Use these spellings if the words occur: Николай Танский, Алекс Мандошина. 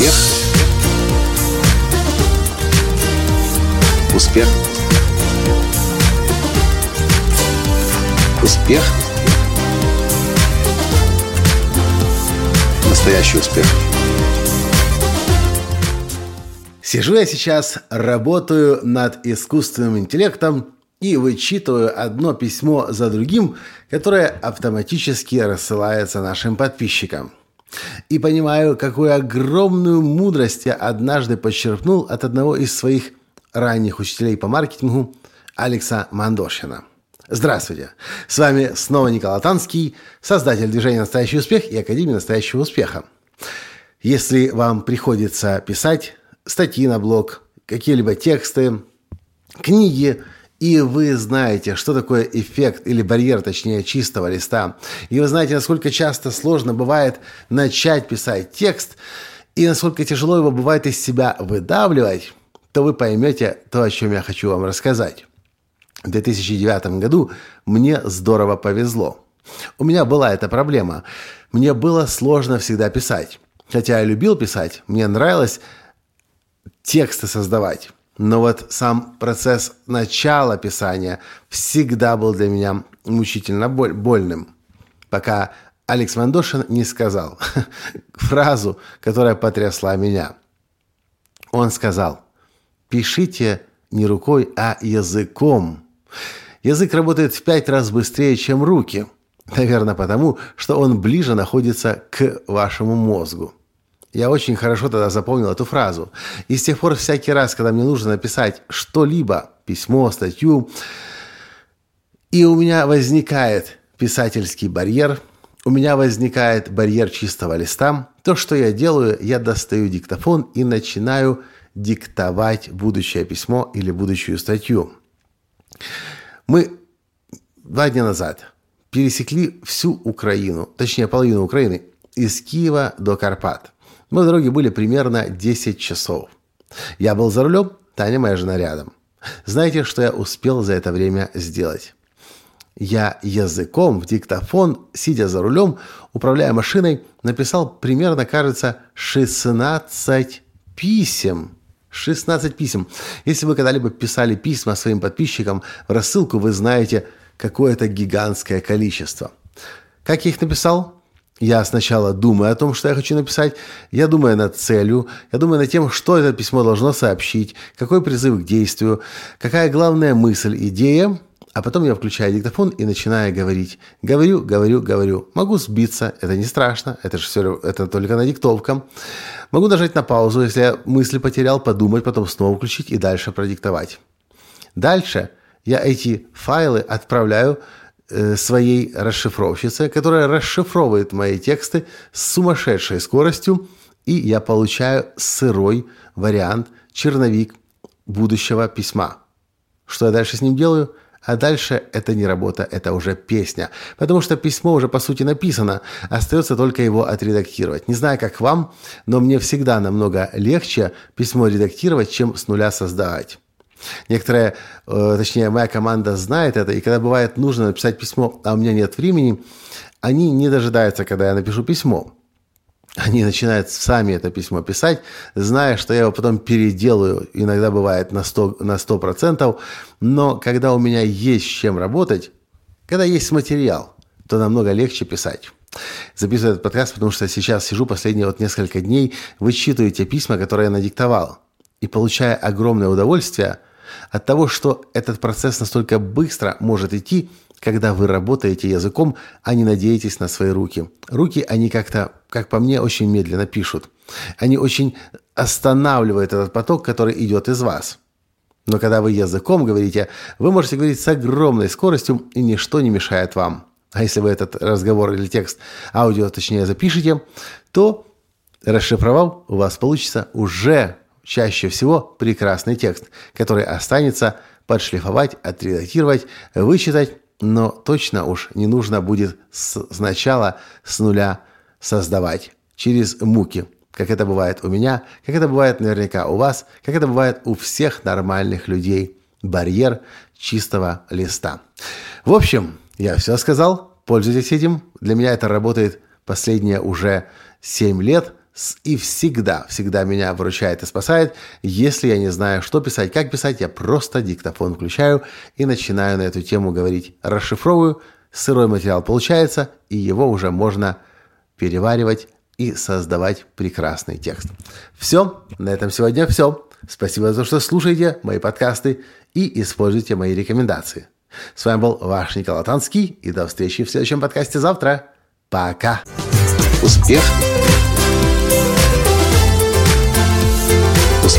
Успех. Успех. Успех. Настоящий успех. Сижу я сейчас, работаю над искусственным интеллектом и вычитываю одно письмо за другим, которое автоматически рассылается нашим подписчикам. И понимаю, какую огромную мудрость я однажды почерпнул от одного из своих ранних учителей по маркетингу Алекса Мандошина. Здравствуйте! С вами снова Николай Танский, создатель движения «Настоящий успех» и Академии настоящего успеха. Если вам приходится писать статьи на блог, какие-либо тексты, книги, и вы знаете, что такое эффект или барьер, точнее, чистого листа, и вы знаете, насколько часто сложно бывает начать писать текст, и насколько тяжело его бывает из себя выдавливать, то вы поймете то, о чем я хочу вам рассказать. В 2009 году мне здорово повезло. У меня была эта проблема. Мне было сложно всегда писать. Хотя я любил писать, мне нравилось тексты создавать. Но вот сам процесс начала писания всегда был для меня мучительно больным. Пока Алекс Мандошин не сказал фразу, которая потрясла меня. Он сказал: «Пишите не рукой, а языком». Язык работает в 5 раз быстрее, чем руки. Наверное, потому, что он ближе находится к вашему мозгу. Я очень хорошо тогда запомнил эту фразу. И с тех пор всякий раз, когда мне нужно написать что-либо, письмо, статью, и у меня возникает писательский барьер, у меня возникает барьер чистого листа, то, что я делаю, я достаю диктофон и начинаю диктовать будущее письмо или будущую статью. Мы 2 дня назад пересекли всю Украину, точнее половину Украины, из Киева до Карпат. Мы в дороге были примерно 10 часов. Я был за рулем, Таня, моя жена, рядом. Знаете, что я успел за это время сделать? Я языком в диктофон, сидя за рулем, управляя машиной, написал примерно, кажется, 16 писем. 16 писем. Если вы когда-либо писали письма своим подписчикам в рассылку, вы знаете, какое это гигантское количество. Как я их написал? Я сначала думаю о том, что я хочу написать, я думаю над целью, я думаю над тем, что это письмо должно сообщить, какой призыв к действию, какая главная мысль, идея, а потом я включаю диктофон и начинаю говорить. Говорю. Могу сбиться, это не страшно, это же все, это только надиктовка. Могу нажать на паузу, если я мысли потерял, подумать, потом снова включить и дальше продиктовать. Дальше я эти файлы отправляю своей расшифровщице, которая расшифровывает мои тексты с сумасшедшей скоростью, и я получаю сырой вариант, черновик будущего письма. Что я дальше с ним делаю? А дальше это не работа, это уже песня. Потому что письмо уже, по сути, написано. Остается только его отредактировать. Не знаю, как вам, но мне всегда намного легче письмо редактировать, чем с нуля создавать. Моя команда знает это, и когда бывает нужно написать письмо, а у меня нет времени, они не дожидаются, когда я напишу письмо. Они начинают сами это письмо писать, зная, что я его потом переделаю, иногда бывает на 100%, но когда у меня есть с чем работать, когда есть материал, то намного легче писать. Записываю этот подкаст, потому что сейчас сижу последние несколько дней, вычитываю те письма, которые я надиктовал, и получаю огромное удовольствие от того, что этот процесс настолько быстро может идти, когда вы работаете языком, а не надеетесь на свои руки. Руки, они как-то, как по мне, очень медленно пишут. Они очень останавливают этот поток, который идет из вас. Но когда вы языком говорите, вы можете говорить с огромной скоростью, и ничто не мешает вам. А если вы этот разговор или текст, аудио, точнее, запишете, то, расшифровав, у вас получится уже чаще всего прекрасный текст, который останется подшлифовать, отредактировать, вычитать, но точно уж не нужно будет сначала с нуля создавать через муки, как это бывает у меня, как это бывает наверняка у вас, как это бывает у всех нормальных людей. Барьер чистого листа. В общем, я все сказал, пользуйтесь этим. Для меня это работает последние уже 7 лет. и всегда меня выручает и спасает. Если я не знаю, что писать, как писать, я просто диктофон включаю и начинаю на эту тему говорить. Расшифровываю, сырой материал получается, и его уже можно переваривать и создавать прекрасный текст. Все, на этом сегодня все. Спасибо за то, что слушаете мои подкасты и используйте мои рекомендации. С вами был ваш Николай Танский, и до встречи в следующем подкасте завтра. Пока! Успех!